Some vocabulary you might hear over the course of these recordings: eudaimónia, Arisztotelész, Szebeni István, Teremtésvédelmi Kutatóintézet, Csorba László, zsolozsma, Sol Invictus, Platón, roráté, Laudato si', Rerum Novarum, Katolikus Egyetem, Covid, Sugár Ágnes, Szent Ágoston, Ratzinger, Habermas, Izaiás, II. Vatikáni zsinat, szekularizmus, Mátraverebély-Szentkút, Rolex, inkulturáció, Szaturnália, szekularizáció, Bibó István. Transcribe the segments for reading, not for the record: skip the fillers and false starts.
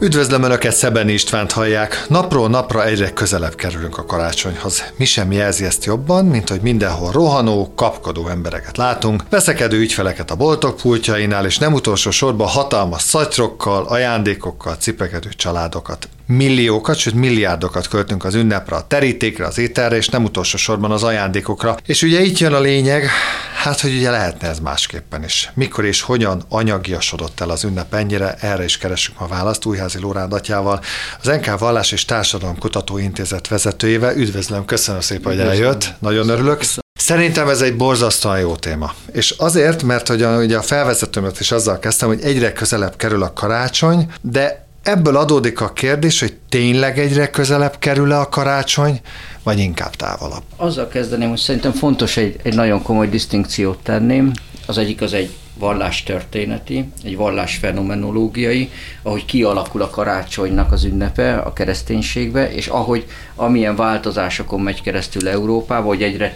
Üdvözlöm Önöket, Szebeni Istvánt hallják. Napról napra egyre közelebb kerülünk a karácsonyhoz. Mi sem jelzi ezt jobban, mint hogy mindenhol rohanó, kapkodó embereket látunk, veszekedő ügyfeleket a boltok pultjainál, és nem utolsó sorban hatalmas szatyrokkal, ajándékokkal cipekedő családokat. Milliókat, sőt milliárdokat költünk az ünnepre, a terítékre, az ételre, és nem utolsó sorban az ajándékokra. És ugye itt jön a lényeg, hát hogy ugye lehetne ez másképpen is. Mikor és hogyan anyagiasodott el az ünnep ennyire, erre is keresünk ma választ Újházi Lóránd atyával, az NK Vallás- és Társadalom Kutatóintézet vezetőjével. Üdvözlöm, köszönöm szépen, hogy eljött, nagyon örülök. Szerintem ez egy borzasztóan jó téma. És azért, mert ugye a felvezetőmet is azzal kezdtem, hogy egyre közelebb kerül a karácsony, de ebből adódik a kérdés, hogy tényleg egyre közelebb kerül-e a karácsony, vagy inkább távolabb? Azzal kezdeném, hogy szerintem fontos egy nagyon komoly disztinkciót tenném. Az egyik az egy vallástörténeti, egy vallásfenomenológiai, ahogy kialakul a karácsonynak az ünnepe a kereszténységbe, és ahogy amilyen változásokon megy keresztül Európába, hogy egyre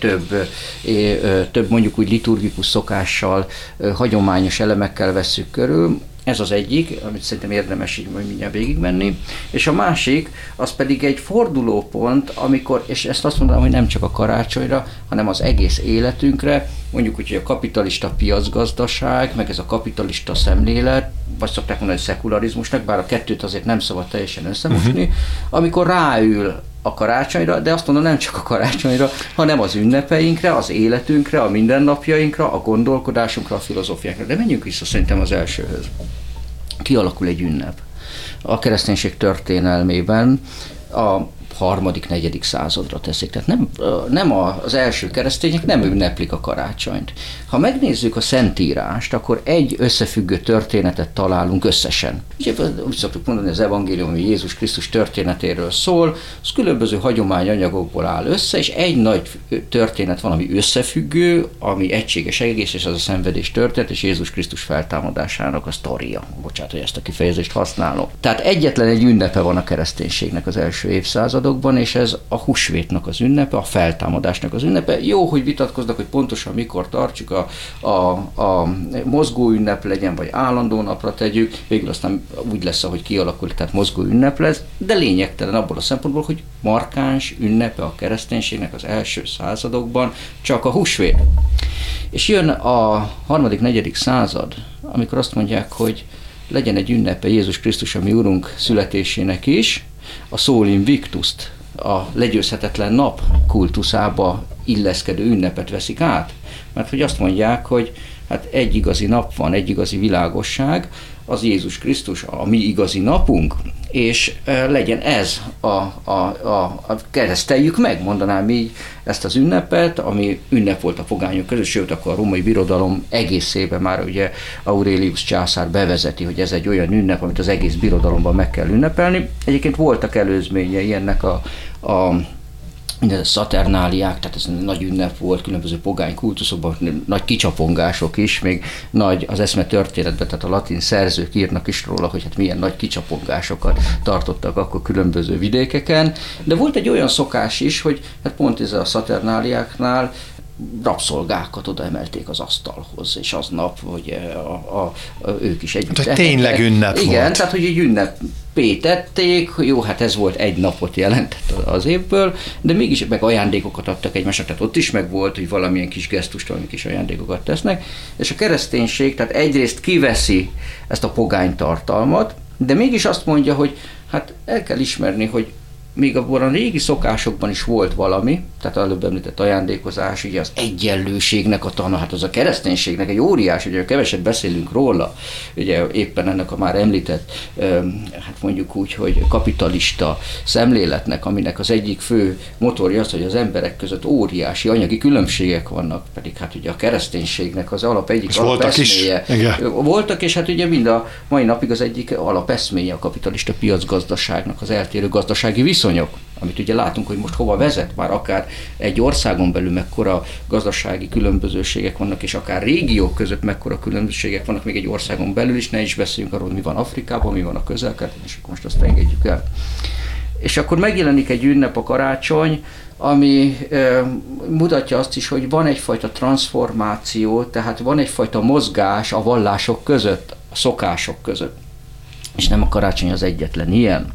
több mondjuk úgy liturgikus szokással, hagyományos elemekkel vesszük körül. Ez az egyik, amit szerintem érdemes így majd mindjárt végigmenni, és a másik, az pedig egy fordulópont, amikor, és ezt azt mondanám, hogy nem csak a karácsonyra, hanem az egész életünkre, mondjuk úgy, hogy a kapitalista piacgazdaság, meg ez a kapitalista szemlélet, vagy szokták mondani, hogy szekularizmusnak, bár a kettőt azért nem szabad teljesen összemosni, amikor ráül a karácsonyra, de azt mondom, nem csak a karácsonyra, hanem az ünnepeinkre, az életünkre, a mindennapjainkra, a gondolkodásunkra, a filozófiákra. De menjünk vissza szerintem az elsőhöz. Kialakul egy ünnep. A kereszténység történelmében a 3.-4. századra teszik. Tehát nem az első keresztények nem ünneplik a karácsonyt. Ha megnézzük a Szentírást, akkor egy összefüggő történetet találunk összesen. Ugye úgy szoktuk mondani, az evangélium, ami Jézus Krisztus történetéről szól, az különböző hagyományanyagokból áll össze, és egy nagy történet van, ami összefüggő, ami egységes egész, és az a szenvedés történet, és Jézus Krisztus feltámadásának a sztoria. Bocsánat, hogy ezt a kifejezést használom. Tehát egyetlen egy ünnepe van a kereszténységnek az első évszázadokban, és ez a húsvétnak az ünnepe, a feltámadásnak az ünnepe. Jó, hogy vitatkoznak, hogy pontosan mikor tartsuk, a mozgó ünnep legyen, vagy állandó napra tegyük, végül aztán úgy lesz, ahogy kialakul, tehát mozgó ünnep lesz, de lényegtelen abból a szempontból, hogy markáns ünnepe a kereszténységnek az első századokban csak a húsvét. És jön a 3.-4. század, amikor azt mondják, hogy legyen egy ünnepe Jézus Krisztus, a mi Urunk születésének is, a Sol Invictus-t, a legyőzhetetlen nap kultuszába illeszkedő ünnepet veszik át. Mert hogy azt mondják, hogy hát egy igazi nap van, egy igazi világosság, az Jézus Krisztus a mi igazi napunk, és legyen ez kereszteljük meg, mondanám így, ezt az ünnepet, ami ünnep volt a pogányok között, sőt, akkor a Római Birodalom egészében már ugye Aurelius császár bevezeti, hogy ez egy olyan ünnep, amit az egész birodalomban meg kell ünnepelni. Egyébként voltak előzményei ennek a Szaturnáliák, tehát ez nagy ünnep volt, különböző pogány kultuszokban, nagy kicsapongások is, még nagy az eszme történetben, tehát a latin szerzők írnak is róla, hogy hát milyen nagy kicsapongásokat tartottak akkor különböző vidékeken, de volt egy olyan szokás is, hogy hát pont ez a Szaturnáliáknál rabszolgákat oda emelték az asztalhoz, és aznap, hogy ők is együtt. Tehát tényleg ünnep volt. Igen, tehát hogy egy ünnepé tették, jó, hát ez volt egy napot jelentett az évből, de mégis meg ajándékokat adtak egymásnak, tehát ott is meg volt, hogy valamilyen kis gesztust, valami kis ajándékokat tesznek, és a kereszténység, tehát egyrészt kiveszi ezt a pogány tartalmat, de mégis azt mondja, hogy hát el kell ismerni, hogy még abban a régi szokásokban is volt valami, tehát előbb említett ajándékozás, ugye az egyenlőségnek a tana, hát az a kereszténységnek egy óriás, ugye keveset beszélünk róla, ugye éppen ennek a már említett, hát mondjuk úgy, hogy kapitalista szemléletnek, aminek az egyik fő motorja az, hogy az emberek között óriási anyagi különbségek vannak, pedig hát ugye a kereszténységnek az alapeszméje. Voltak, és hát ugye mind a mai napig az egyik alapeszméje a kapitalista piacgazdaságnak, az eltérő gazdasági viszonyok, amit ugye látunk, hogy most hova vezet, már akár egy országon belül mekkora gazdasági különbözőségek vannak, és akár régiók között mekkora különbözőségek vannak még egy országon belül is, ne is beszéljünk arról, mi van Afrikában, mi van a Közel-Keleten, és akkor most azt engedjük el. És akkor megjelenik egy ünnep, a karácsony, ami mutatja azt is, hogy van egyfajta transformáció, tehát van egyfajta mozgás a vallások között, a szokások között. és nem a karácsony az egyetlen ilyen,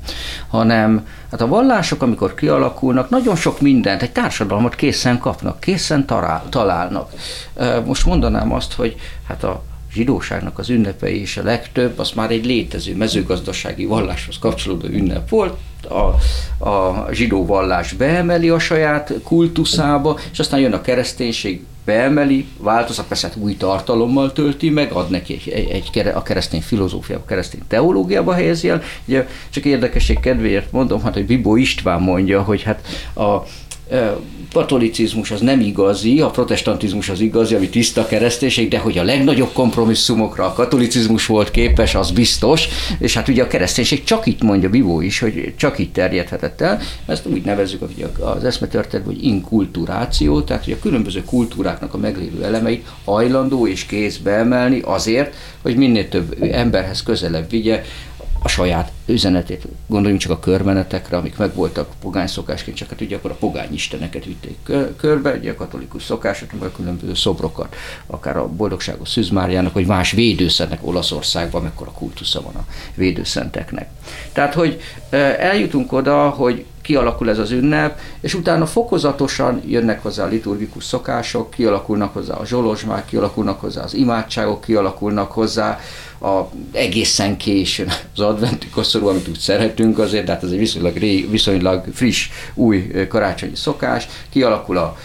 hanem hát a vallások, amikor kialakulnak, nagyon sok mindent, egy társadalmat készen kapnak, készen találnak. Most mondanám azt, hogy hát a zsidóságnak az ünnepei és a legtöbb, az már egy létező mezőgazdasági valláshoz kapcsolódó ünnep volt, a zsidó vallás beemeli a saját kultuszába, és aztán jön a kereszténység, beemeli, változat, persze új tartalommal tölti meg, ad neki a keresztény filozófiába, a keresztény teológiába helyezi el. Ugye, csak érdekesség kedvéért mondom, hát, hogy Bibó István mondja, hogy hát a katolicizmus az nem igazi, a protestantizmus az igazi, ami tiszta kereszténység, de hogy a legnagyobb kompromisszumokra a katolicizmus volt képes, az biztos, és hát ugye a kereszténység csak itt mondja Bibó is, hogy csak itt terjedhetett el, ezt úgy nevezzük az eszmetörténetben, hogy inkulturáció, tehát hogy a különböző kultúráknak a meglévő elemeit hajlandó és kész beemelni azért, hogy minél több emberhez közelebb vigye a saját üzenetét. Gondoljunk csak a körmenetekre, amik megvoltak pogány szokásként, csak hát ugye akkor a pogány isteneket vitték körbe, ugye a katolikus szokások, a különböző szobrokat, akár a boldogságos Szűz Máriának, vagy más védőszentnek Olaszországban, mekkora kultusza van a védőszenteknek. Tehát, hogy eljutunk oda, hogy kialakul ez az ünnep, és utána fokozatosan jönnek hozzá a liturgikus szokások, kialakulnak hozzá a zsolozsmák, kialakulnak hozzá az imádságok, kialakulnak hozzá egészen későn az adventi koszorú, amit úgy szeretünk azért, de hát ez egy viszonylag friss, új karácsonyi szokás, kialakul a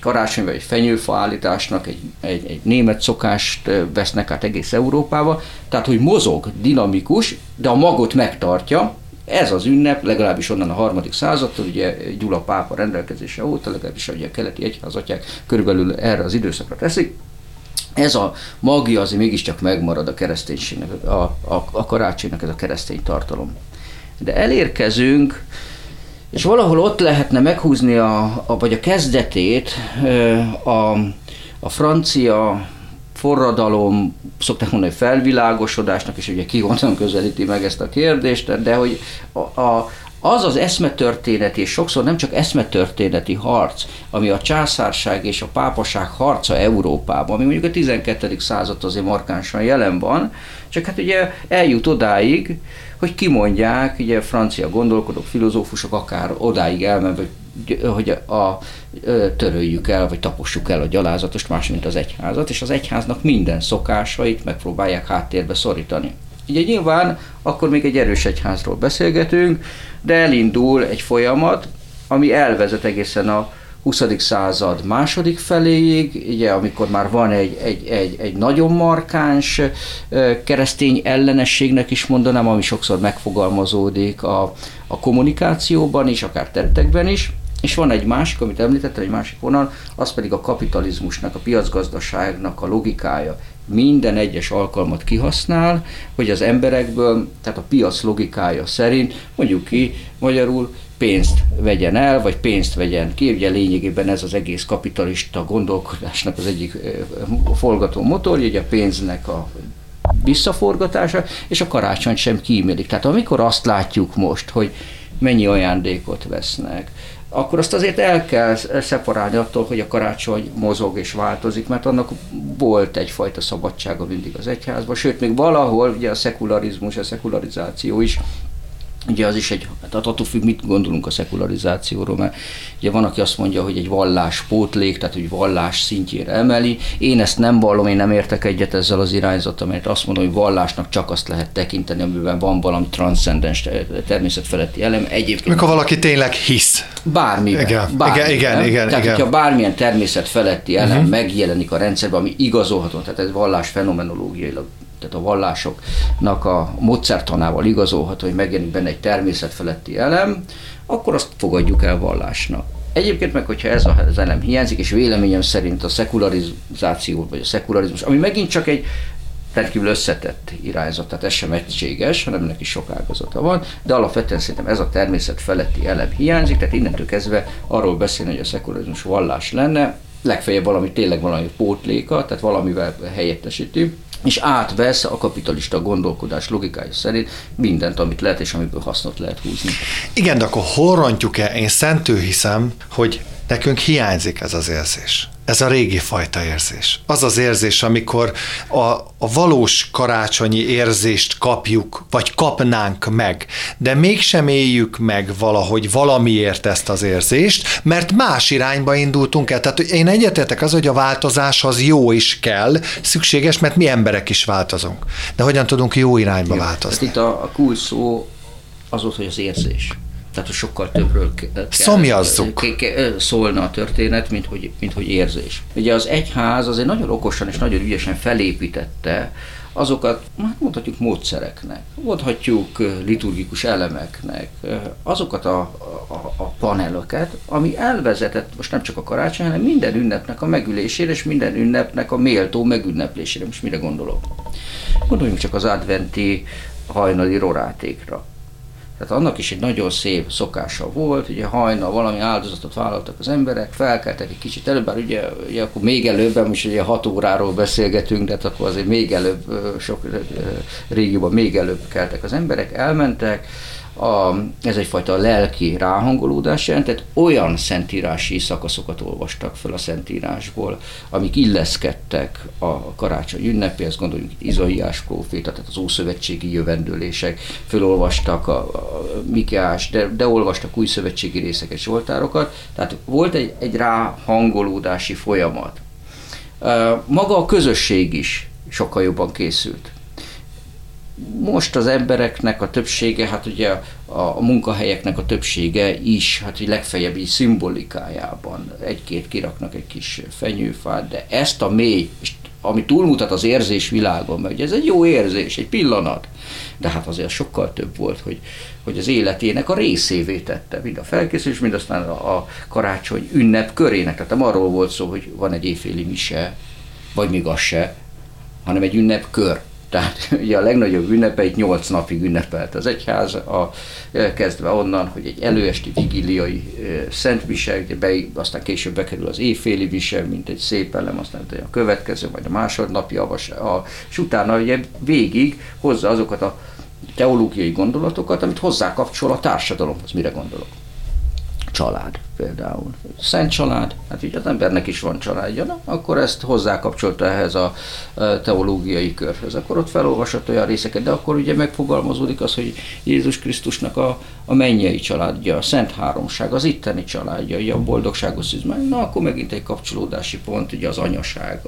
karácsony vagy fenyőfa állításnak egy német szokást vesznek át egész Európába, tehát hogy mozog, dinamikus, de a magot megtartja. Ez az ünnep, legalábbis onnan a harmadik századtól, ugye Gyula pápa rendelkezése óta, legalábbis ugye a keleti egyházatyák körülbelül erre az időszakra teszik. Ez a magia azért mégiscsak megmarad a kereszténységnek, a karácsonynak ez a keresztény tartalom. De elérkezünk, és valahol ott lehetne meghúzni vagy a kezdetét a francia forradalom, szokták mondani, felvilágosodásnak, és ugye ki honnan közelíti meg ezt a kérdést, de hogy az eszmetörténeti, és sokszor nem csak eszmetörténeti harc, ami a császárság és a pápaság harca Európában, ami mondjuk a 12. század azért markánsan jelen van, csak hát ugye eljut odáig, hogy kimondják, ugye francia gondolkodók, filozófusok akár odáig elmenve, hogy töröljük el, vagy tapossuk el a gyalázatost, más mint az egyházat, és az egyháznak minden szokásait megpróbálják háttérbe szorítani. Ugye nyilván akkor még egy erős egyházról beszélgetünk, de elindul egy folyamat, ami elvezet egészen a 20. század második feléig, ugye, amikor már van egy nagyon markáns keresztény ellenességnek is mondanám, ami sokszor megfogalmazódik a kommunikációban is, akár tettekben is. És van egy másik, amit említettem, egy másik vonal, az pedig a kapitalizmusnak, a piacgazdaságnak a logikája. Minden egyes alkalmat kihasznál, hogy az emberekből, tehát a piac logikája szerint, mondjuk ki magyarul, pénzt vegyen el, vagy pénzt vegyen ki. Ugye lényegében ez az egész kapitalista gondolkodásnak az egyik forgató motorja, ugye a pénznek a visszaforgatása, és a karácsony sem kímélik. Tehát amikor azt látjuk most, hogy mennyi ajándékot vesznek, akkor azt azért el kell szeparálni attól, hogy a karácsony mozog és változik, mert annak volt egyfajta szabadsága mindig az egyházban, sőt, még valahol ugye a szekularizmus, a szekularizáció is, ugye az is tehát attól függ, mit gondolunk a szekularizációról, mert ugye van, aki azt mondja, hogy egy vallás pótlék, tehát hogy vallás szintjére emeli. Én ezt nem vallom, én nem értek egyet ezzel az irányzattal, mert azt mondom, hogy vallásnak csak azt lehet tekinteni, amiben van valami transzcendens természetfeletti elem. Egyébként mikor valaki tényleg hisz. Bármiben. Igen. Tehát, hogyha bármilyen természetfeletti elem megjelenik a rendszerben, ami igazolható, tehát ez vallás fenomenológiailag, tehát a vallásoknak a módszertanával igazolható, hogy megjelenik benne egy természetfeletti elem, akkor azt fogadjuk el vallásnak. Egyébként meg, hogyha ez az elem hiányzik, és véleményem szerint a szekularizáció vagy a szekularizmus, ami megint csak egy rendkívül összetett irányzat, tehát ez sem egységes, hanem neki sok ágazata van, de alapvetően szerintem ez a természetfeletti elem hiányzik, tehát innentől kezdve arról beszélni, hogy a szekularizmus vallás lenne, legfeljebb valami tényleg valami pótléka, tehát valamivel helyettesíti, és átvesz a kapitalista gondolkodás logikája szerint mindent, amit lehet, és amiből hasznot lehet húzni. Igen, de akkor hol rontjuk el? Én szentül hiszem, hogy Nekünk hiányzik ez az érzés. Ez a régi fajta érzés. Az az érzés, amikor a valós karácsonyi érzést kapjuk, vagy kapnánk meg, de mégsem éljük meg valahogy valamiért ezt az érzést, mert más irányba indultunk el. Tehát én egyetértek az, hogy a változás az jó is kell, szükséges, mert mi emberek is változunk. De hogyan tudunk jó irányba változni? Hát itt a kulcs szó az volt, hogy az érzés. Tehát sokkal többről kell szólna a történet, mint hogy érzés. Ugye az egyház azért nagyon okosan és nagyon ügyesen felépítette azokat, hát mondhatjuk módszereknek, mondhatjuk liturgikus elemeknek, azokat a panelöket, ami elvezetett most nem csak a karácsony, hanem minden ünnepnek a megülésére és minden ünnepnek a méltó megünneplésére. Most mire gondolok? Gondoljunk csak az adventi hajnali rorátékra. Tehát annak is egy nagyon szép szokása volt, ugye hajnal valami áldozatot vállaltak az emberek, felkeltek egy kicsit előbb, bár ugye akkor még előbb, most ugye 6 óráról beszélgetünk, de akkor azért még előbb, sok régióban még előbb keltek az emberek, elmentek, ez egyfajta lelki ráhangolódás jelent, tehát olyan szentírási szakaszokat olvastak fel a szentírásból, amik illeszkedtek a karácsony ünnepéhez, gondoljuk itt Izaiás próféta, tehát az ószövetségi jövendőlések, fölolvastak a Mikeás, de olvastak új szövetségi részeket, zsoltárokat, tehát volt egy ráhangolódási folyamat. Maga a közösség is sokkal jobban készült. Most az embereknek a többsége, hát ugye a munkahelyeknek a többsége is, hát legfeljebb így szimbolikájában egy-két kiraknak egy kis fenyőfát, de ezt a mély, ami túlmutat az érzésvilágon, mert ugye ez egy jó érzés, egy pillanat, de hát azért sokkal több volt, hogy az életének a részévé tette, mind a felkészülés, mind aztán a karácsony ünnep körének. Tehát nem arról volt szó, hogy van egy éjféli mise, vagy még az se, hanem egy ünnepkör. Tehát ugye a legnagyobb ünnepeit 8 napig ünnepelt az egyház, kezdve onnan, hogy egy előesti vigíliai szentmise, aztán később bekerül az éjféli mise, mint egy szép elem, aztán a következő, majd a másodnapja, és utána ugye végig hozza azokat a teológiai gondolatokat, amit hozzákapcsol a társadalomhoz. Mire gondolok? Család például. Szent család, hát így az embernek is van családja, na? Akkor ezt hozzákapcsolta ehhez a teológiai körhöz. Akkor ott felolvasott olyan részeket, de akkor ugye megfogalmazódik az, hogy Jézus Krisztusnak a mennyei családja, a Szent Háromság, az itteni családja, a boldogságos szűzmány, na akkor megint egy kapcsolódási pont, ugye az anyaság,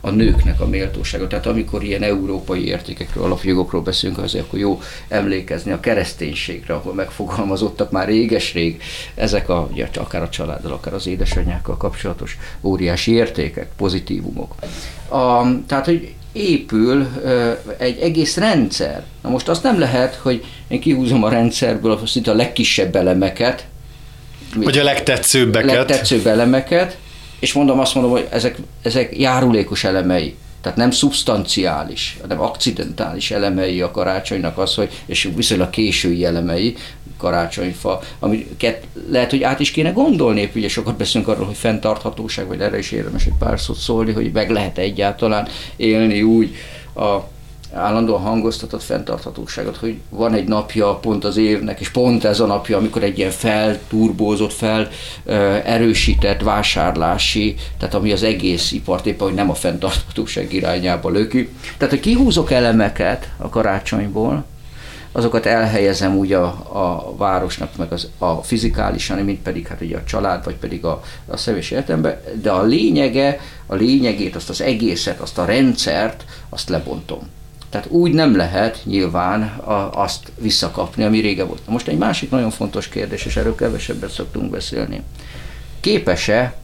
a nőknek a méltósága. Tehát amikor ilyen európai értékekről, alapjogokról beszélünk, azért akkor jó emlékezni a kereszténységre, ahol megfogalmazottak már réges-rég ezek ugye, akár a családdal, akár az édesanyákkal kapcsolatos óriási értékek, pozitívumok. Tehát, hogy épül egy egész rendszer. Na most azt nem lehet, hogy én kihúzom a rendszerből szinte a legkisebb elemeket, vagy a legtetszőbb elemeket, és azt mondom, hogy ezek járulékos elemei. Tehát nem szubstanciális, hanem akcidentális elemei a karácsonynak az, és viszonylag késői elemei, karácsonyfa, amiket lehet, hogy át is kéne gondolni, ugye sokat beszélünk arról, hogy fenntarthatóság, vagy erre is érdemes egy pár szót szólni, hogy meg lehet egyáltalán élni úgy a állandóan hangoztatott fenntarthatóságot, hogy van egy napja pont az évnek, és pont ez a napja, amikor egy ilyen felturbózott, erősített vásárlási, tehát ami az egész ipart éppen, hogy nem a fenntarthatóság irányába löki. Tehát, hogy kihúzok elemeket a karácsonyból, azokat elhelyezem úgy a városnak, meg a fizikálisan, mint pedig hát ugye a család, vagy pedig a személyes életemben, de a lényegét, azt az egészet, azt a rendszert, azt lebontom. Tehát úgy nem lehet nyilván azt visszakapni, ami régen volt. Most egy másik nagyon fontos kérdés, és erről kevesebbet szoktunk beszélni. Képes-e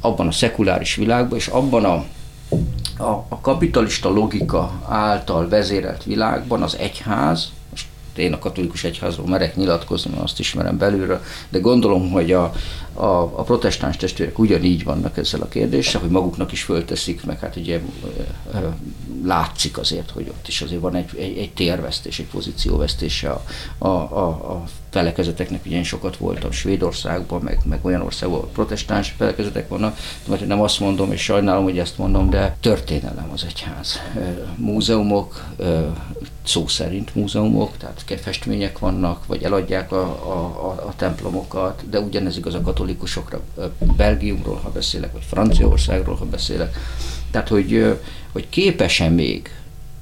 abban a szekuláris világban, és abban a kapitalista logika által vezérelt világban az egyház, most én a katolikus egyházról merek nyilatkozni, mert azt ismerem belülről, de gondolom, hogy a protestáns testvérek ugyanígy vannak ezzel a kérdéssel, hogy maguknak is fölteszik, meg hát ugye látszik azért, hogy ott is azért van egy térvesztés, egy pozícióvesztése a felekezeteknek, ugye én sokat voltam Svédországban, meg olyan országban protestáns felekezetek vannak, mert nem azt mondom, és sajnálom, hogy ezt mondom, de történelem az egyház. Múzeumok, szó szerint múzeumok, tehát festmények vannak, vagy eladják a templomokat, de ugyanez igaz a katolikusokra, Belgiumról, ha beszélek, vagy Franciaországról, ha beszélek. Tehát, hogy képes-e még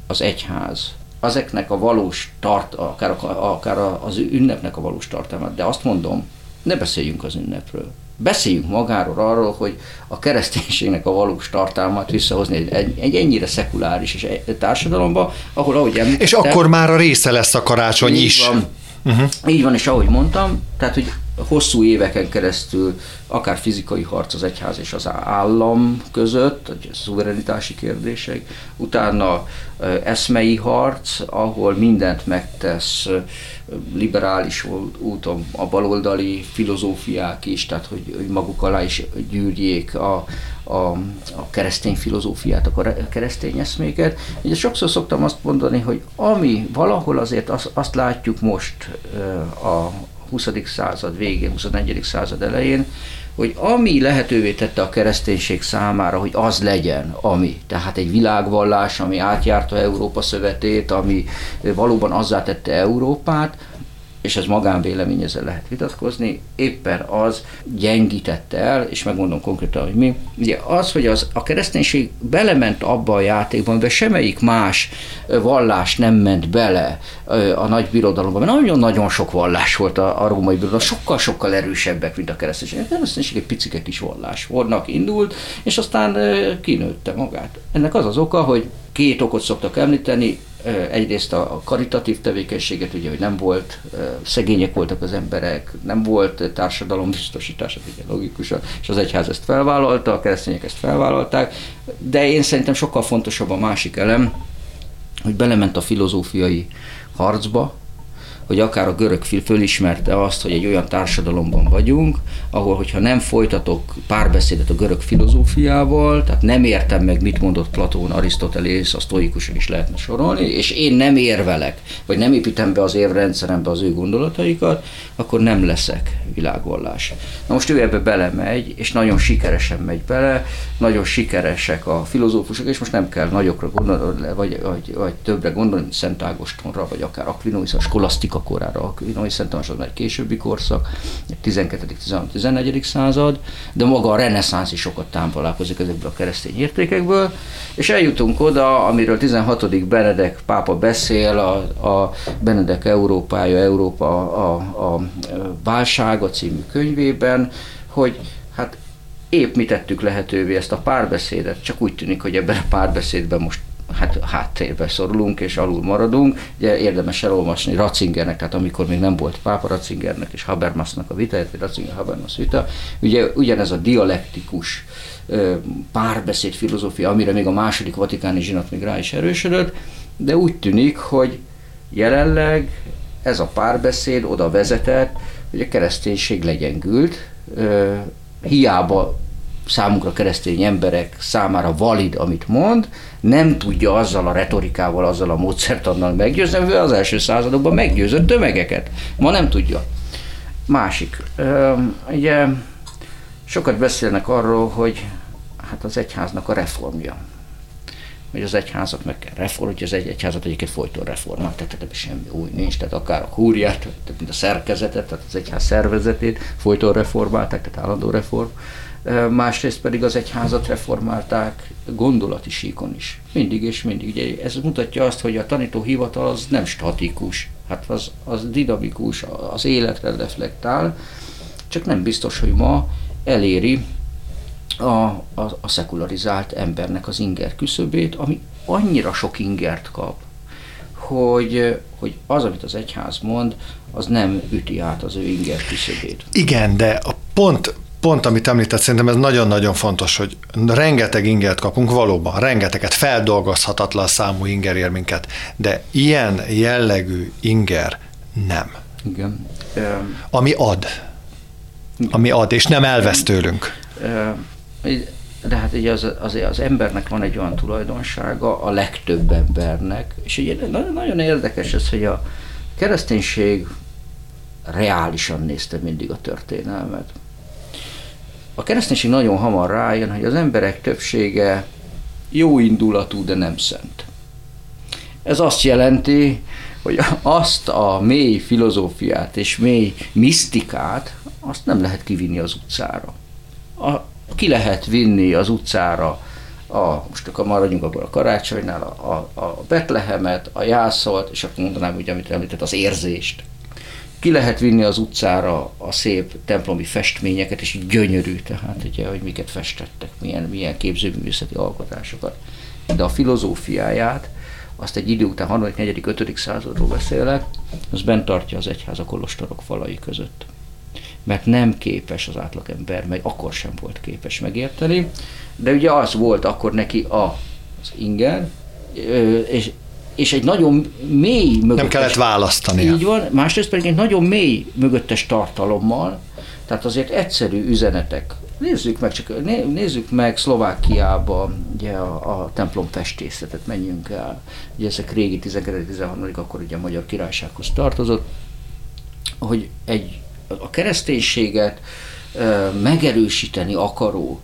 az egyház azeknek a valós akár az ünnepnek a valós tartalmát, de azt mondom, ne beszéljünk az ünnepről. Beszéljünk magáról, arról, hogy a kereszténységnek a valós tartalmát visszahozni egy ennyire szekuláris és társadalomba, ahol ahogy említettem... És akkor már a része lesz a karácsony is. Van, így van, és ahogy mondtam, tehát, hogy hosszú éveken keresztül akár fizikai harc az egyház és az állam között, a szuverenitási kérdések, utána eszmei harc, ahol mindent megtesz liberális úton a baloldali filozófiák is, tehát hogy maguk alá is gyűrjék a keresztény filozófiát, a keresztény eszméket. Ugye sokszor szoktam azt mondani, hogy ami valahol azért azt látjuk most a 20. század végén, 21. század elején, hogy ami lehetővé tette a kereszténység számára, hogy az legyen, ami. Tehát egy világvallás, ami átjárta Európa szövetét, ami valóban azzá tette Európát, és ez magánvélemény, ezzel lehet vitatkozni, éppen az gyengítette el, és megmondom konkrétan, hogy mi. Ugye az, hogy a kereszténység belement abba a játékban, de semmelyik más vallás nem ment bele a nagy birodalomba, mert nagyon-nagyon sok vallás volt a római birodalom, sokkal-sokkal erősebbek, mint a kereszténység. A kereszténység egy picike kis vallás voltnak, indult, és aztán kinőtte magát. Ennek az az oka, hogy két okot szoktak említeni, egyrészt a karitatív tevékenységet, ugye, hogy nem volt, szegények voltak az emberek, nem volt társadalombiztosítás, ugye logikusan, és az egyház ezt felvállalta, a keresztények ezt felvállalták, de én szerintem sokkal fontosabb a másik elem, hogy belement a filozófiai harcba, hogy akár a görög fölismerte azt, hogy egy olyan társadalomban vagyunk, ahol, hogyha nem folytatok párbeszédet a görög filozófiával, tehát nem értem meg, mit mondott Platón, Arisztotelész, a sztoikuson is lehetne sorolni, és én nem érvelek, vagy nem építem be az érvrendszerembe az ő gondolataikat, akkor nem leszek világvallás. Na most ő ebbe belemegy, és nagyon sikeresen megy bele, nagyon sikeresek a filozófusok, és most nem kell nagyokra gondolni, vagy többre gondolni, mint Szent Ágostonra, vagy akár Aquinosra, a skolasztika korára, Aquinois Szent Tamás az már egy későbbi korszak, 12.-13.-14. század, de maga a reneszánsz is sokat táplálkozik ezekből a keresztény értékekből, és eljutunk oda, amiről 16. Benedek pápa beszél, a Benedek Európája, Európa a válsága című könyvében, hogy hát épp mi tettük lehetővé ezt a párbeszédet, csak úgy tűnik, hogy ebben a párbeszédben most háttérbe szorulunk és alul maradunk. Ugye érdemes elolvasni Ratzingernek, tehát amikor még nem volt pápa, Ratzingernek és Habermasnak a vitáját, vagy Ratzinger-Habermas vita, ugye ugyanez a dialektikus párbeszéd filozófia, amire még a II. Vatikáni zsinat még rá is erősödött, de úgy tűnik, hogy jelenleg ez a párbeszéd oda vezetett, hogy a kereszténység legyengült, hiába számunkra keresztény emberek számára valid, amit mond, nem tudja azzal a retorikával, azzal a módszertannal meggyőzni, mivel az első századokban meggyőzött tömegeket. Ma nem tudja. Másik. Ugye sokat beszélnek arról, hogy hát az egyháznak a reformja. Hogy az egyházat meg kell reformolni, hogy az egyházat egyébként folyton reformál, tehát ebben semmi új nincs, tehát akár a kúriát, tehát mint a szerkezetet, tehát az egyház szervezetét folyton reformálták, tehát állandó reform. Másrészt pedig az egyházat reformálták gondolati síkon is. Mindig és mindig. Ugye ez mutatja azt, hogy a tanítóhivatal az nem statikus, hát az dinamikus, az életre reflektál, csak nem biztos, hogy ma eléri a szekularizált embernek az inger küszöbét, ami annyira sok ingert kap, hogy az, amit az egyház mond, az nem üti át az ő inger küszöbét. Igen, de a pont, amit említett, szerintem ez nagyon-nagyon fontos, hogy rengeteg ingert kapunk valóban, rengeteget, feldolgozhatatlan számú inger ér minket, de ilyen jellegű inger nem. Igen. Ami ad, és nem elvesz tőlünk. De hát ugye az embernek van egy olyan tulajdonsága, a legtöbb embernek, és ugye nagyon érdekes ez, hogy a kereszténység reálisan nézte mindig a történelmet. A kereszténység nagyon hamar rájön, hogy az emberek többsége jóindulatú, de nem szent. Ez azt jelenti, hogy azt a mély filozófiát és mély misztikát, azt nem lehet kivinni az utcára. Ki lehet vinni az utcára, most akkor maradjunk abban a karácsonynál, a Betlehemet, a jászolt, és akkor mondanám úgy, amit említett, az érzést. Ki lehet vinni az utcára a szép templomi festményeket, és gyönyörű, tehát ugye, hogy miket festettek, milyen képzőművészeti alkotásokat. De a filozófiáját, azt egy idő után, 3., 4., 5. századról beszélek, az bent tartja az egyház a kolostorok falai között. Mert nem képes az átlagember, meg akkor sem volt képes megérteni, de ugye az volt akkor neki az inger, és egy nagyon mély mögöttes... Nem kellett választani. Így van, másrészt pedig egy nagyon mély mögöttes tartalommal, tehát azért egyszerű üzenetek. Nézzük meg Szlovákiában ugye a templom festészetet, menjünk el. Ugye ezek régi 12.-13. akkor ugye a Magyar Királysághoz tartozott, hogy a kereszténységet megerősíteni akaró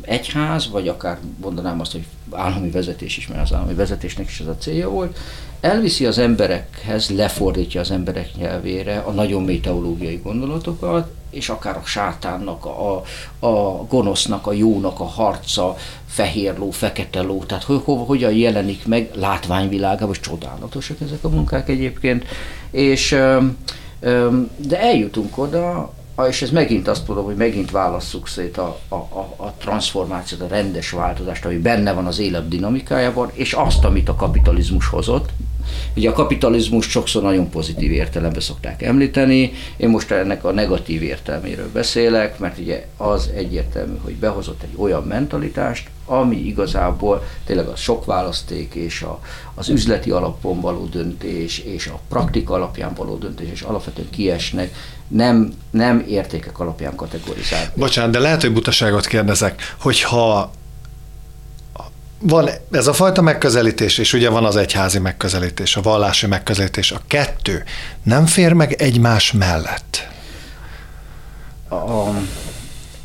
egyház, vagy akár mondanám azt, hogy állami vezetés is, mert az állami vezetésnek is ez a célja volt, elviszi az emberekhez, lefordítja az emberek nyelvére a nagyon mély teológiai gondolatokat, és akár a sátánnak, a gonosznak, a jónak a harca, fehér ló, fekete ló, tehát hogyan jelenik meg látványvilágában, és csodálatosak ezek a munkák egyébként, és de eljutunk oda, és ez megint azt mondom, hogy megint válasszuk szét a transformációt, a rendes változást, ami benne van az élet dinamikájában, és azt, amit a kapitalizmus hozott. Ugye a kapitalizmus sokszor nagyon pozitív értelemben szokták említeni, én most ennek a negatív értelméről beszélek, mert ugye az egyértelmű, hogy behozott egy olyan mentalitást, ami igazából tényleg a sok választék és az üzleti alapon való döntés és a praktika alapján való döntés, és alapvetően kiesnek, nem értékek alapján kategorizálni. Bocsánat, de lehet, hogy butaságot kérdezek, hogyha van ez a fajta megközelítés, és ugye van az egyházi megközelítés, a vallási megközelítés, a kettő nem fér meg egymás mellett?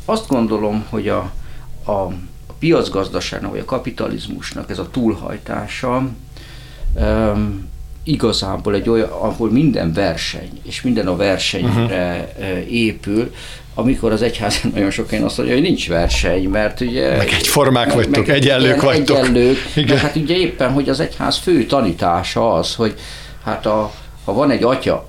Azt gondolom, hogy a piacgazdaságnak, vagy a kapitalizmusnak ez a túlhajtása igazából egy olyan, ahol minden verseny, és minden a versenyre épül, amikor az egyház nagyon sok helyen azt mondja, hogy nincs verseny, mert ugye... Meg egyformák vagytok, egyenlők vagytok. Egyenlők. Hát ugye éppen, hogy az egyház fő tanítása az, hogy hát ha van egy atya,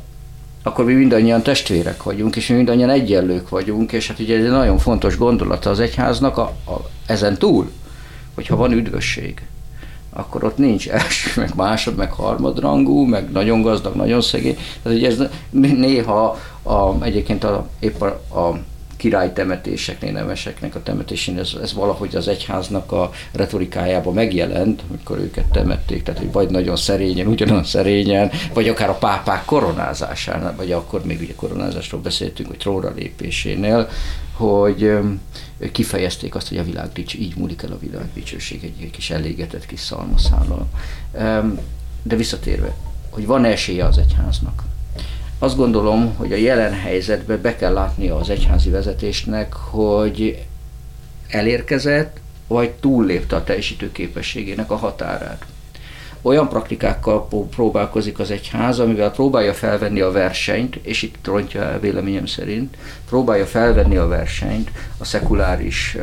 akkor mi mindannyian testvérek vagyunk, és mi mindannyian egyenlők vagyunk, és hát ugye ez egy nagyon fontos gondolata az egyháznak ezen túl, hogyha van üdvösség, akkor ott nincs első, meg másod, meg harmadrangú, meg nagyon gazdag, nagyon szegény. Tehát ugye ez néha egyébként épp a királytemetéseknél, nemeseknek a temetésén, ez valahogy az egyháznak a retorikájában megjelent, amikor őket temették, tehát hogy vagy nagyon szerényen, ugyanolyan szerényen, vagy akár a pápák koronázásánál, vagy akkor még ugye koronázásról beszéltünk, hogy trónra lépésénél, hogy kifejezték azt, hogy így múlik el a világ dicsőség egy kis elégetett kis szalmaszállal. De visszatérve, hogy van esélye az egyháznak. Azt gondolom, hogy a jelen helyzetben be kell látnia az egyházi vezetésnek, hogy elérkezett, vagy túllépte a teljesítő képességének a határát. Olyan praktikákkal próbálkozik az egyház, amivel próbálja felvenni a versenyt, és itt rontja el véleményem szerint, próbálja felvenni a versenyt a szekuláris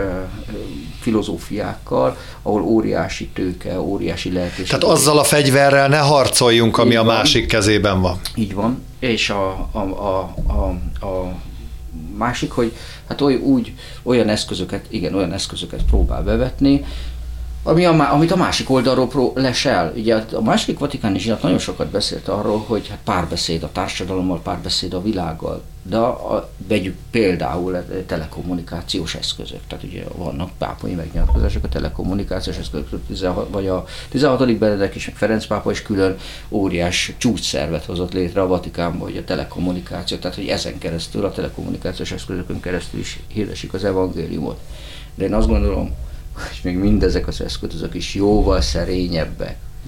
filozófiákkal, ahol óriási tőke, óriási lehetőség. Tehát azzal a fegyverrel ne harcoljunk, ami a másik kezében van. Így van, és a másik, hogy hát olyan eszközöket próbál bevetni, amit a másik oldalról lesel. Ugye a II. Vatikáni zsinat nagyon sokat beszélt arról, hogy hát párbeszéd a társadalommal, párbeszéd a világgal. De vegyük például telekommunikációs eszközök. Tehát ugye vannak pápai megnyilatkozások a telekommunikációs eszközökről, vagy a XVI. Benedek és meg Ferenc pápa is külön óriás csúcsszervet hozott létre a Vatikánban, hogy a telekommunikáció, tehát hogy ezen keresztül, a telekommunikációs eszközökön keresztül is hirdessük az evangéliumot. De én azt gondolom, és még mindezek az eszközök is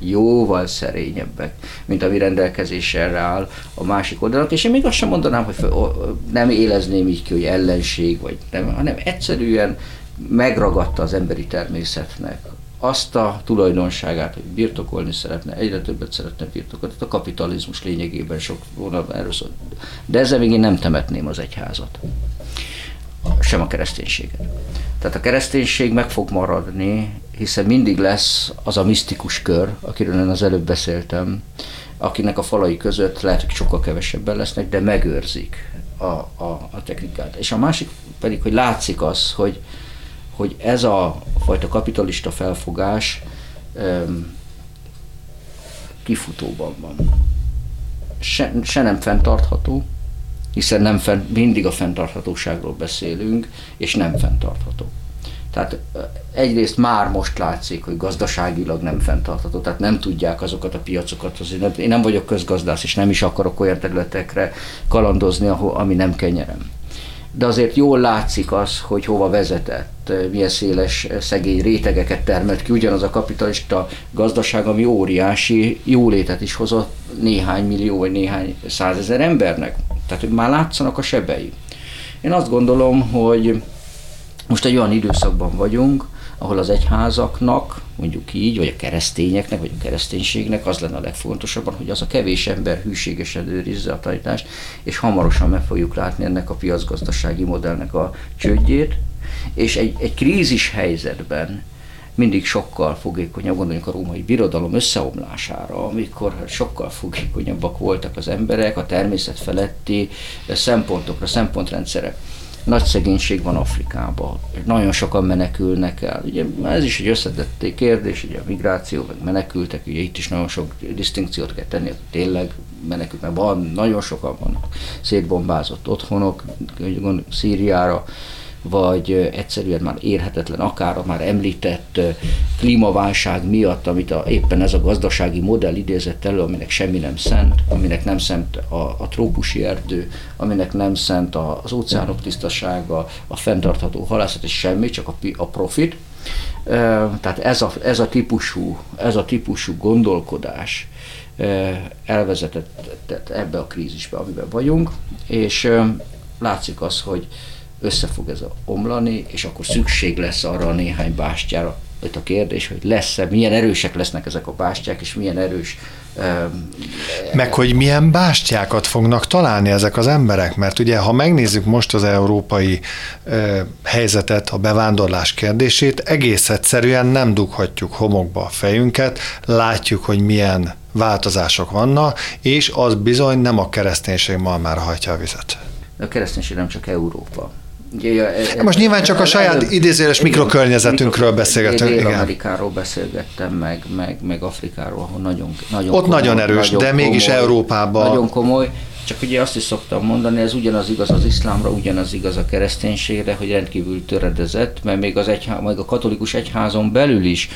jóval szerényebbek, mint ami rendelkezésre áll a másik oldalnak, és én még azt sem mondanám, hogy nem élezném így ki, hogy ellenség, vagy nem, hanem egyszerűen megragadta az emberi természetnek azt a tulajdonságát, hogy birtokolni szeretne, egyre többet szeretne birtokolni, tehát a kapitalizmus lényegében sok vonalban erről szól. De ezzel még én nem temetném az egyházat, sem a kereszténységet. Tehát a kereszténység meg fog maradni, hiszen mindig lesz az a misztikus kör, akiről az előbb beszéltem, akinek a falai között lehet, hogy sokkal kevesebben lesznek, de megőrzik a technikát. És a másik pedig, hogy látszik az, hogy ez a fajta kapitalista felfogás kifutóban van. Se nem fenntartható, hiszen mindig a fenntarthatóságról beszélünk, és nem fenntartható. Tehát egyrészt már most látszik, hogy gazdaságilag nem fenntartható, tehát nem tudják azokat a piacokat, én nem vagyok közgazdász, és nem is akarok olyan területekre kalandozni, ami nem kenyerem. De azért jól látszik az, hogy hova vezetett, milyen széles szegény rétegeket termelt ki, ugyanaz a kapitalista gazdaság, ami óriási jólétet is hozott néhány millió vagy néhány százezer embernek. Tehát, hogy már látszanak a sebei. Én azt gondolom, hogy most egy olyan időszakban vagyunk, ahol az egyházaknak, mondjuk így, vagy a keresztényeknek, vagy a kereszténységnek az lenne a legfontosabban, hogy az a kevés ember hűségesen őrizze a tanítást, és hamarosan meg fogjuk látni ennek a piacgazdasági modellnek a csődjét, és egy krízis helyzetben mindig sokkal fogékonyabb, gondoljunk a római birodalom összeomlására, amikor sokkal fogékonyabbak voltak az emberek, a természet feletti szempontokra, szempontrendszerre. Nagy szegénység van Afrikában, nagyon sokan menekülnek el. Ugye ez is egy összetett kérdés, ugye a migráció, meg menekültek, ugye itt is nagyon sok disztinkciót kell tenni, tényleg menekült, mert van, nagyon sokan vannak szétbombázott otthonok, gondoljuk Szíriára, vagy egyszerűen már érhetetlen, akár a már említett klímaválság miatt, amit éppen ez a gazdasági modell idézett elő, aminek semmi nem szent, aminek nem szent a trópusi erdő, aminek nem szent az óceánok tisztasága, a fenntartható halászat, és semmi, csak a profit. Tehát ez a típusú gondolkodás elvezetett ebbe a krízisbe, amiben vagyunk, és látszik az, hogy össze fog ez omlani, és akkor szükség lesz arra a néhány bástyára. Itt a kérdés, hogy lesz-e, milyen erősek lesznek ezek a bástyák, és milyen erős... Meg hogy milyen bástyákat fognak találni ezek az emberek, mert ugye ha megnézzük most az európai helyzetet, a bevándorlás kérdését, egész egyszerűen nem dughatjuk homokba a fejünket, látjuk, hogy milyen változások vannak, és az bizony nem a kereszténység malmára hajtja a vizet. A kereszténység nem csak Európa. Most nyilván csak a saját idézőjeles mikrokörnyezetünkről beszélgetünk. Dél-Amerikáról beszélgettem, meg Afrikáról, ahol nagyon ott komoly, nagyon erős, nagyon de komoly, mégis Európában. Nagyon komoly, csak ugye azt is szoktam mondani, ez ugyanaz igaz az iszlámra, ugyanaz igaz a kereszténységre, hogy rendkívül töredezett, mert még még a katolikus egyházon belül is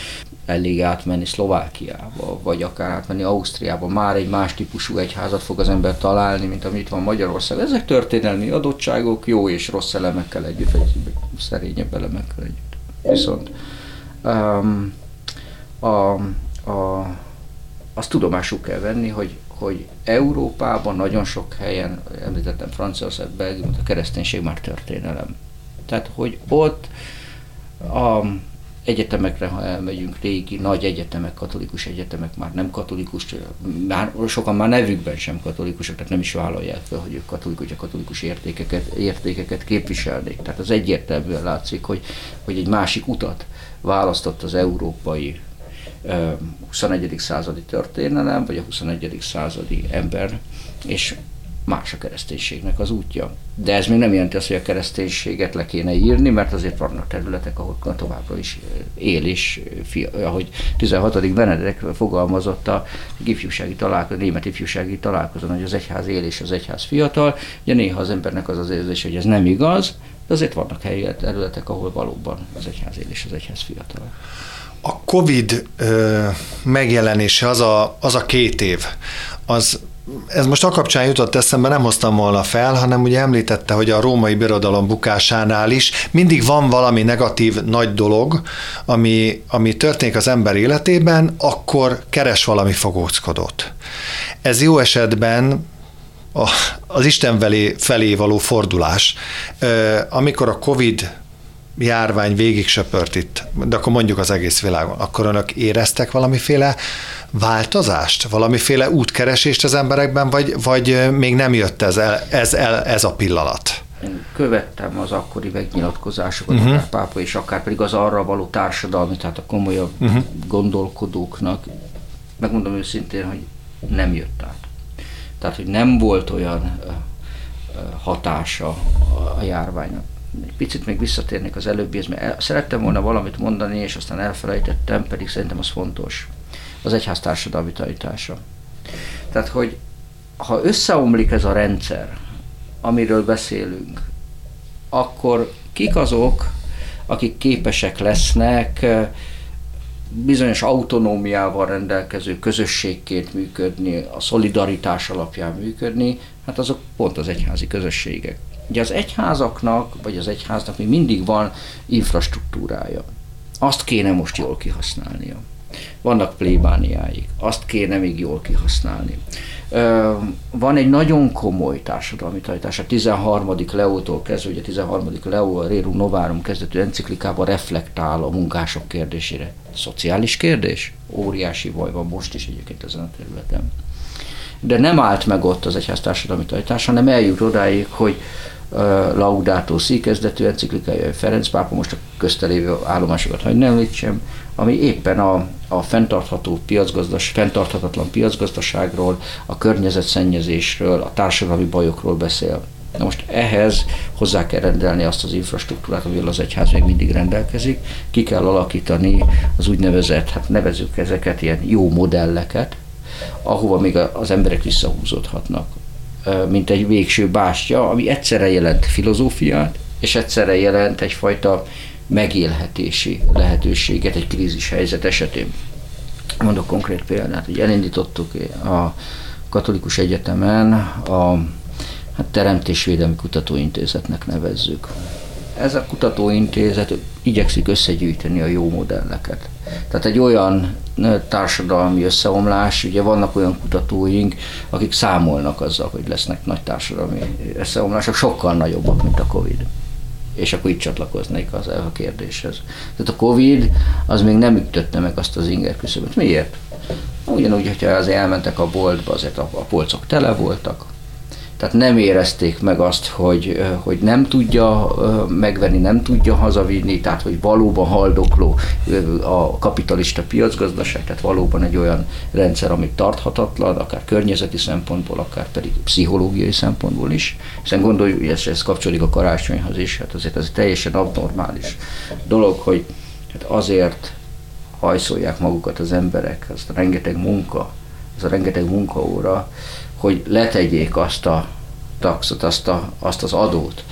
elég átmenni Szlovákiába, vagy akár átmenni Ausztriába, már egy más típusú egyházat fog az ember találni, mint amit van Magyarország. Ezek történelmi adottságok, jó és rossz elemekkel együtt, vagy szerényebb elemekkel együtt. Viszont azt tudomásul kell venni, hogy Európában nagyon sok helyen, említettem Franciaország, Belgium, a kereszténység már történelem. Tehát, hogy ott egyetemekre, ha elmegyünk, régi nagy egyetemek, katolikus egyetemek már nem katolikus, sokan már nevükben sem katolikusok, tehát nem is vállalják fel, hogy ők katolikus, a katolikus értékeket képviselnék. Tehát az egyértelműen látszik, hogy egy másik utat választott az európai 21. századi történelem, vagy a 21. századi ember, és más a kereszténységnek az útja. De ez még nem jelenti azt, hogy a kereszténységet le kéne írni, mert azért vannak területek, ahol továbbra is él, és ahogy 16. Benedek fogalmazott a német ifjúsági találkozón, hogy az egyház él és az egyház fiatal. Ugye néha az embernek az érzés, hogy ez nem igaz, de azért vannak helyi területek, ahol valóban az egyház él és az egyház fiatal. A Covid megjelenése, az a 2 év, ez most a kapcsán jutott eszembe, nem hoztam volna fel, hanem ugye említette, hogy a római birodalom bukásánál is mindig van valami negatív nagy dolog, ami történik az ember életében, akkor keres valami fogóckodót. Ez jó esetben az Isten felé való fordulás. Amikor a Covid járvány végig söpört itt, de akkor mondjuk az egész világon, akkor önök éreztek valamiféle változást, valamiféle útkeresést az emberekben, vagy még nem jött ez a pillanat? Én követtem az akkori megnyilatkozásokat, akár pápa és akár pedig az arra való társadalmi, tehát a komolyabb gondolkodóknak. Megmondom őszintén, hogy nem jött át. Tehát, hogy nem volt olyan hatása a járványnak. Egy picit még visszatérnék az előbbihez, mert szerettem volna valamit mondani, és aztán elfelejtettem, pedig szerintem az fontos. Az egyház társadalmi tanítása. Tehát, hogy ha összeomlik ez a rendszer, amiről beszélünk, akkor kik azok, akik képesek lesznek bizonyos autonómiával rendelkező közösségként működni, a szolidaritás alapján működni, hát azok pont az egyházi közösségek. Ugye az egyházaknak, vagy az egyháznak még mindig van infrastruktúrája. Azt kéne most jól kihasználnia. Vannak plébániáik, azt kéne még jól kihasználni. Van egy nagyon komoly társadalmi tanítás, a XIII. Leótól kezdve, ugye a XIII. Leó a Rerum Novarum kezdetű enciklikában reflektál a munkások kérdésére. Szociális kérdés? Óriási baj van most is egyébként ezen a területen. De nem állt meg ott az egyház társadalmi tanítás, hanem eljut odáig, hogy Laudato si' kezdetű enciklikája, Ferenc pápa, most a köztelévő állomásokat hadd ne említsem, ami éppen a fenntarthatatlan piacgazdaságról, a környezetszennyezésről, a társadalmi bajokról beszél. Na most ehhez hozzá kell rendelni azt az infrastruktúrát, amivel az egyház még mindig rendelkezik, ki kell alakítani az úgynevezett, hát nevezzük ezeket ilyen jó modelleket, ahova még az emberek visszahúzódhatnak, mint egy végső bástya, ami egyszerre jelent filozófiát, és egyszerre jelent egyfajta megélhetési lehetőséget egy krízis helyzet esetén. Mondok konkrét példát, hogy elindítottuk a Katolikus Egyetemen a Teremtésvédelmi Kutatóintézetnek nevezzük. Ez a kutatóintézet igyekszik összegyűjteni a jó modelleket. Tehát egy olyan társadalmi összeomlás, ugye vannak olyan kutatóink, akik számolnak azzal, hogy lesznek nagy társadalmi összeomlások, sokkal nagyobbak, mint a Covid. És akkor így csatlakoznék az a kérdéshez. Tehát a Covid az még nem ütötte meg azt az inger küszöböt. Miért? Ugyanúgy, hogyha az elmentek a boltba, azért a polcok tele voltak. Tehát nem érezték meg azt, hogy nem tudja megvenni, nem tudja hazavinni, tehát hogy valóban haldokló a kapitalista piacgazdaság, tehát valóban egy olyan rendszer, ami tarthatatlan, akár környezeti szempontból, akár pedig pszichológiai szempontból is. Hiszen gondoljuk, hogy ez kapcsolódik a karácsonyhoz is, hát azért ez teljesen abnormális dolog, hogy hát azért hajszolják magukat az emberek, az rengeteg munka, az a rengeteg munkaóra, hogy letegyék azt a taxot, azt az adót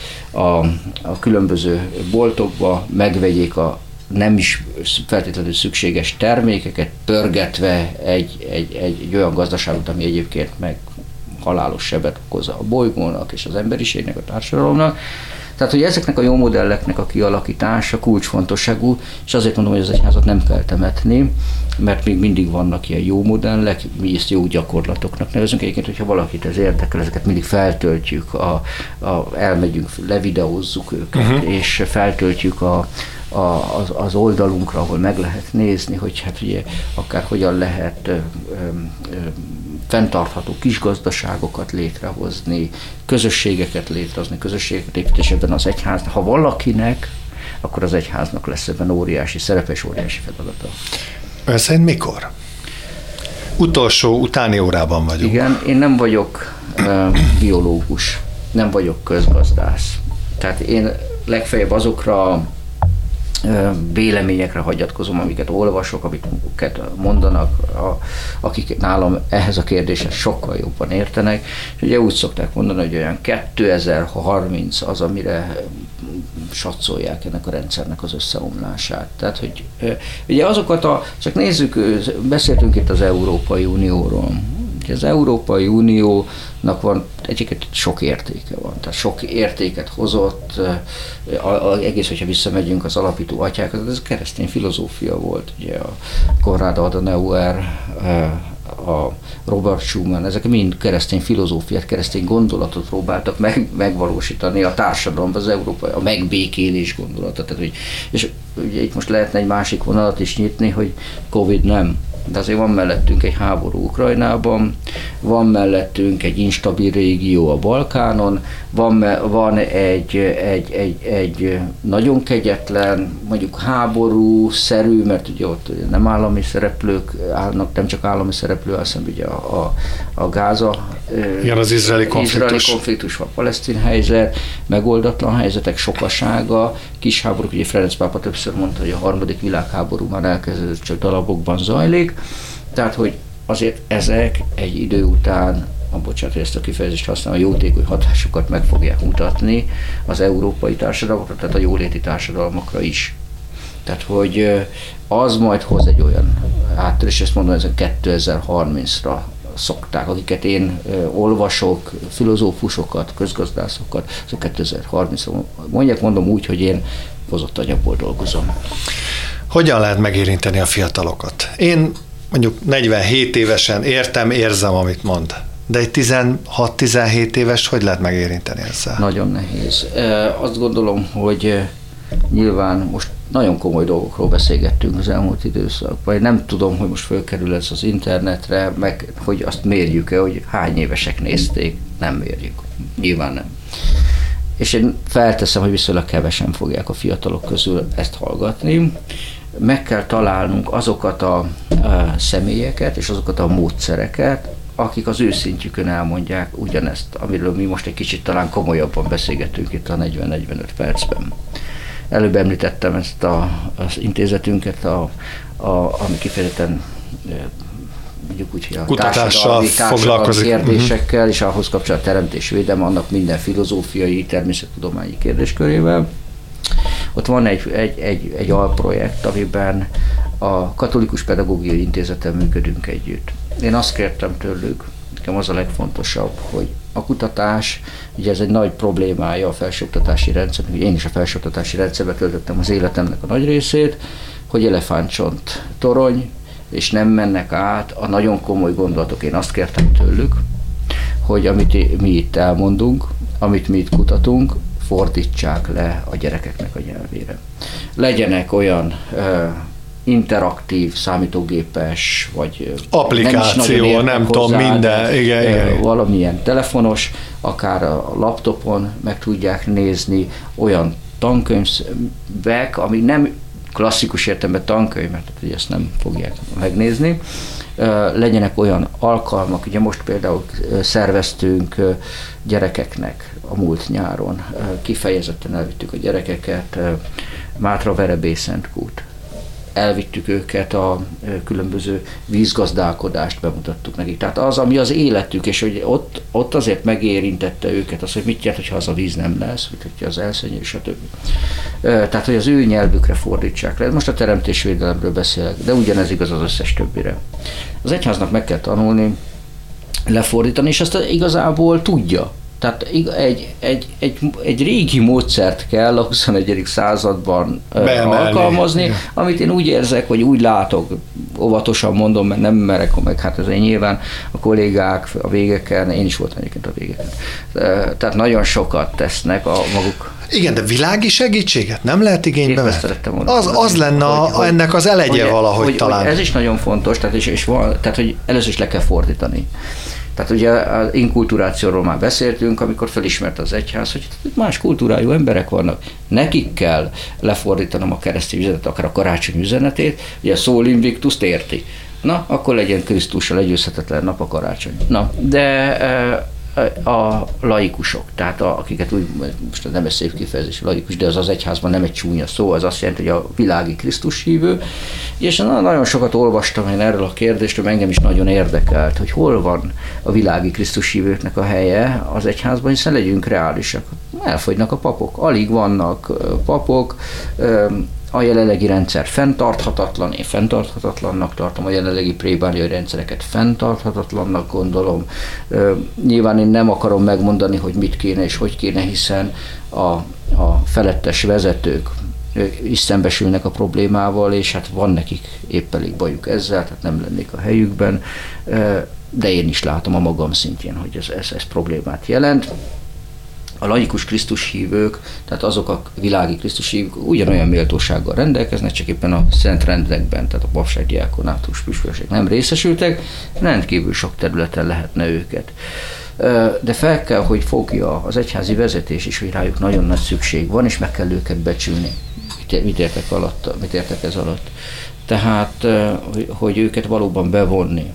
a különböző boltokba, megvegyék a nem is feltétlenül szükséges termékeket, pörgetve egy olyan gazdaságot, ami egyébként meg halálos sebet okoz a bolygónak és az emberiségnek, a társadalomnak. Tehát, hogy ezeknek a jó modelleknek a kialakítása kulcsfontosságú, és azért mondom, hogy az egyházat nem kell temetni, mert még mindig vannak ilyen jó modellek, mi ezt jó gyakorlatoknak nevezünk. Egyébként, hogyha valakit ez érdekel, ezeket mindig feltöltjük, elmegyünk, levideózzuk őket, és feltöltjük az oldalunkra, ahol meg lehet nézni, hogy hát ugye akár hogyan lehet fenntartható kis gazdaságokat létrehozni, közösségeket létrehozni, közösségeket építésében az egyháznak. Ha valakinek, akkor az egyháznak lesz ebben óriási szerepe és óriási feladata. Ön szerint mikor? Utolsó utáni órában vagyunk. Igen, én nem vagyok biológus, nem vagyok közgazdász. Tehát én legfeljebb azokra véleményekre hagyatkozom, amiket olvasok, amiket mondanak, akik nálam ehhez a kérdéshez sokkal jobban értenek. És ugye úgy szokták mondani, hogy olyan 2030 az, amire satszolják ennek a rendszernek az összeomlását. Tehát, hogy ugye azokat csak nézzük, beszéltünk itt az Európai Unióról. Az Európai Uniónak van, egyébként sok értéke van, tehát sok értéket hozott, egész, hogyha visszamegyünk az alapító atyákhoz, ez keresztény filozófia volt, ugye a Konrad Adenauer, a Robert Schumann, ezek mind keresztény filozófiát, keresztény gondolatot próbáltak megvalósítani a társadalomban, az európai, a megbékélés gondolata. Tehát, hogy, és ugye itt most lehetne egy másik vonalat is nyitni, hogy Covid nem. De azért van mellettünk egy háború Ukrajnában, van mellettünk egy instabil régió a Balkánon, van egy nagyon kegyetlen, mondjuk háborúszerű, mert ugye ott nem állami szereplők állnak, nem csak állami szereplő, hanem ugye a Gáza, igen, az izraeli konfliktus, a palesztin helyzet, megoldatlan helyzetek sokasága, kis háborúk, ugye Ferenc pápa többször mondta, hogy a harmadik világháború már elkezdődött, csak darabokban zajlik. Tehát, hogy azért ezek egy idő után, bocsánat, hogy ezt a kifejezést használom, a jótékony hatásukat meg fogják mutatni az európai társadalmakra, tehát a jóléti társadalmakra is. Tehát, hogy az majd hoz egy olyan áttör, és ezt mondom, ez a 2030-ra szokták, akiket én olvasok, filozófusokat, közgazdászokat, azok 2030-ra mondják, mondom úgy, hogy én hozott anyagból dolgozom. Hogyan lehet megérinteni a fiatalokat? Én mondjuk 47 évesen érzem, amit mond. De egy 16-17 éves hogy lehet megérinteni ezzel? Nagyon nehéz. Azt gondolom, hogy nyilván most nagyon komoly dolgokról beszélgettünk az elmúlt időszakban. Én nem tudom, hogy most fölkerül ez az internetre, meg hogy azt mérjük-e, hogy hány évesek nézték. Nem mérjük. Nyilván nem. És én felteszem, hogy viszonylag kevesen fogják a fiatalok közül ezt hallgatni. Meg kell találnunk azokat a személyeket és azokat a módszereket, akik az őszintjükön elmondják ugyanezt, amiről mi most egy kicsit talán komolyabban beszélgetünk itt a 40-45 percben. Előbb említettem ezt az intézetünket, ami kifejezetten mondjuk úgy, hogy a kutatással foglalkozik, kérdésekkel, és ahhoz kapcsolat teremtésvédelem, annak minden filozófiai, természettudományi kérdéskörével. Ott van egy alprojekt, amiben a Katolikus Pedagógiai Intézeten működünk együtt. Én azt kértem tőlük, nekem az a legfontosabb, hogy a kutatás, ugye ez egy nagy problémája a felsőoktatási rendszernek, én is a felsőoktatási rendszerbe töltöttem az életemnek a nagy részét, hogy elefántcsont torony, és nem mennek át a nagyon komoly gondolatok. Én azt kértem tőlük, hogy amit mi itt elmondunk, amit mi itt kutatunk, fordítsák le a gyerekeknek a nyelvére. Legyenek olyan interaktív, számítógépes, vagy applikáció, nem tudom, minden, igen. Valamilyen telefonos, akár a laptopon meg tudják nézni olyan tankönyvek, ami nem klasszikus értelemben tankönyv, mert ugye ezt nem fogják megnézni. Legyenek olyan alkalmak, ugye most például szerveztünk gyerekeknek a múlt nyáron, kifejezetten elvittük a gyerekeket Mátraverebély-Szentkút. Elvittük őket a különböző vízgazdálkodást, bemutattuk nekik. Tehát az, ami az életük, és hogy ott azért megérintette őket az, hogy mit jelent, hogyha az a víz nem lesz, hogyha az elszennyel, stb. Tehát, hogy az ő nyelvükre fordítsák le. Most a teremtésvédelemről beszélek, de ugyanez igaz az összes többire. Az egyháznak meg kell tanulni lefordítani, és ezt igazából tudja. Tehát egy régi módszert kell a 21. században alkalmazni, amit én úgy érzek, hogy úgy látok, óvatosan mondom, mert nem merek, meg hát azért nyilván a kollégák a végeken, én is voltam egyébként a végeken, tehát nagyon sokat tesznek a maguk. Igen, de világi segítséget nem lehet igénybe venni. Az lenne ennek az elegye valahogy talán. Ez is nagyon fontos, tehát hogy először is le kell fordítani. Tehát ugye az inkulturációról már beszéltünk, amikor felismerte az egyház, hogy más kultúrájú emberek vannak. Nekik kell lefordítanom a keresztény üzenetet, akár a karácsony üzenetét, ugye a Sol Invictus-t érti. Na, akkor legyen Krisztussal legyőzhetetlen nap a karácsony. Na, de a laikusok, tehát akiket úgy, most nem egy szép kifejezés laikus, de az egyházban nem egy csúnya szó, az azt jelenti, hogy a világi Krisztus hívő, és nagyon sokat olvastam én erről a kérdésről, engem is nagyon érdekelt, hogy hol van a világi Krisztus hívőknek a helye az egyházban, hiszen legyünk reálisak, elfogynak a papok, alig vannak papok, a jelenlegi rendszer fenntarthatatlan, én fenntarthatatlannak tartom, a jelenlegi plébániai rendszereket fenntarthatatlannak gondolom. Nyilván én nem akarom megmondani, hogy mit kéne és hogy kéne, hiszen a felettes vezetők, is szembesülnek a problémával, és hát van nekik épp elég bajuk ezzel, tehát nem lennék a helyükben, de én is látom a magam szintjén, hogy ez problémát jelent. A laikus Krisztushívők, tehát azok a világi Krisztushívők ugyanolyan méltósággal rendelkeznek, csak éppen a szent rendekben, tehát a papság, diákonátus, püspökség nem részesültek, rendkívül sok területen lehetne őket. De fel kell, hogy fogja az egyházi vezetés is, hogy rájuk nagyon nagy szükség van, és meg kell őket becsülni. Mit értek ez alatt? Tehát, hogy őket valóban bevonni,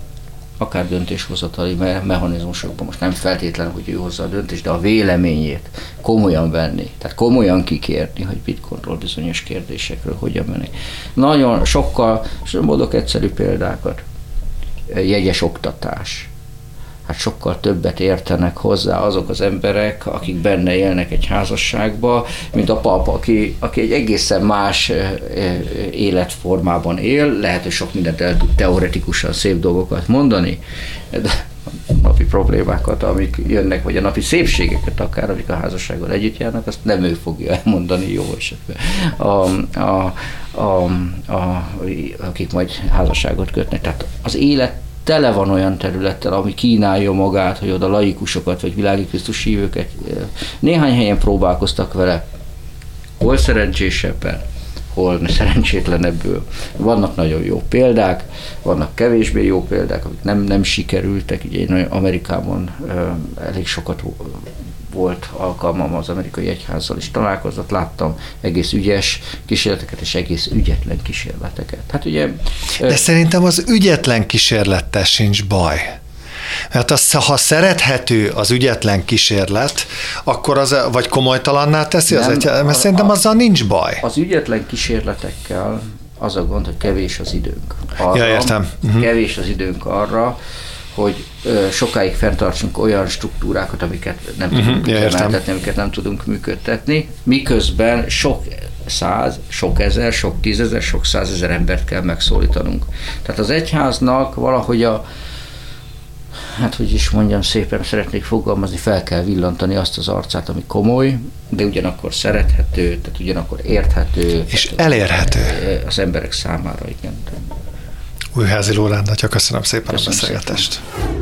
akár döntéshozatali mechanizmusokban, most nem feltétlenül, hogy ő hozza a döntést, de a véleményét komolyan venni, tehát komolyan kikérni, hogy Bitcoinról, bizonyos kérdésekről hogyan menni. Nagyon sokkal, és mondok egyszerű példákat, jegyes oktatás. Hát sokkal többet értenek hozzá azok az emberek, akik benne élnek egy házasságba, mint a pápa, aki egy egészen más életformában él, lehet, hogy sok mindent el tud teoretikusan szép dolgokat mondani, de a napi problémákat, amik jönnek, vagy a napi szépségeket akár, amik a házassággal együtt járnak, azt nem ő fogja elmondani jó esetben. Akik majd házasságot kötnek. Tehát az élet tele van olyan területtel, ami kínálja magát, hogy oda laikusokat, vagy világi Krisztushívőket. Néhány helyen próbálkoztak vele, hol szerencsésebben, hol szerencsétlenebből. Vannak nagyon jó példák, vannak kevésbé jó példák, amik nem sikerültek. Ugye Amerikában elég sokat volt alkalmam az amerikai egyházzal is találkozott, láttam egész ügyes kísérleteket és egész ügyetlen kísérleteket. Hát ugye, de szerintem az ügyetlen kísérlettel sincs baj. Mert ha szerethető az ügyetlen kísérlet, akkor az, vagy komolytalanná teszi az egyház, mert szerintem azzal nincs baj. Az ügyetlen kísérletekkel az a gond, hogy kevés az időnk arra, értem. Uh-huh. Kevés az időnk arra, hogy sokáig fenntartsunk olyan struktúrákat, amiket nem tudunk emeltetni, amiket nem tudunk működtetni, miközben sok száz, sok ezer, sok tízezer, sok százezer embert kell megszólítanunk. Tehát az egyháznak valahogy hát hogy is mondjam szépen, szeretnék fogalmazni, fel kell villantani azt az arcát, ami komoly, de ugyanakkor szerethető, tehát ugyanakkor érthető. És elérhető. Az emberek számára, igen. Újházi Lóránd, köszönöm szépen a beszélgetést. Szépen.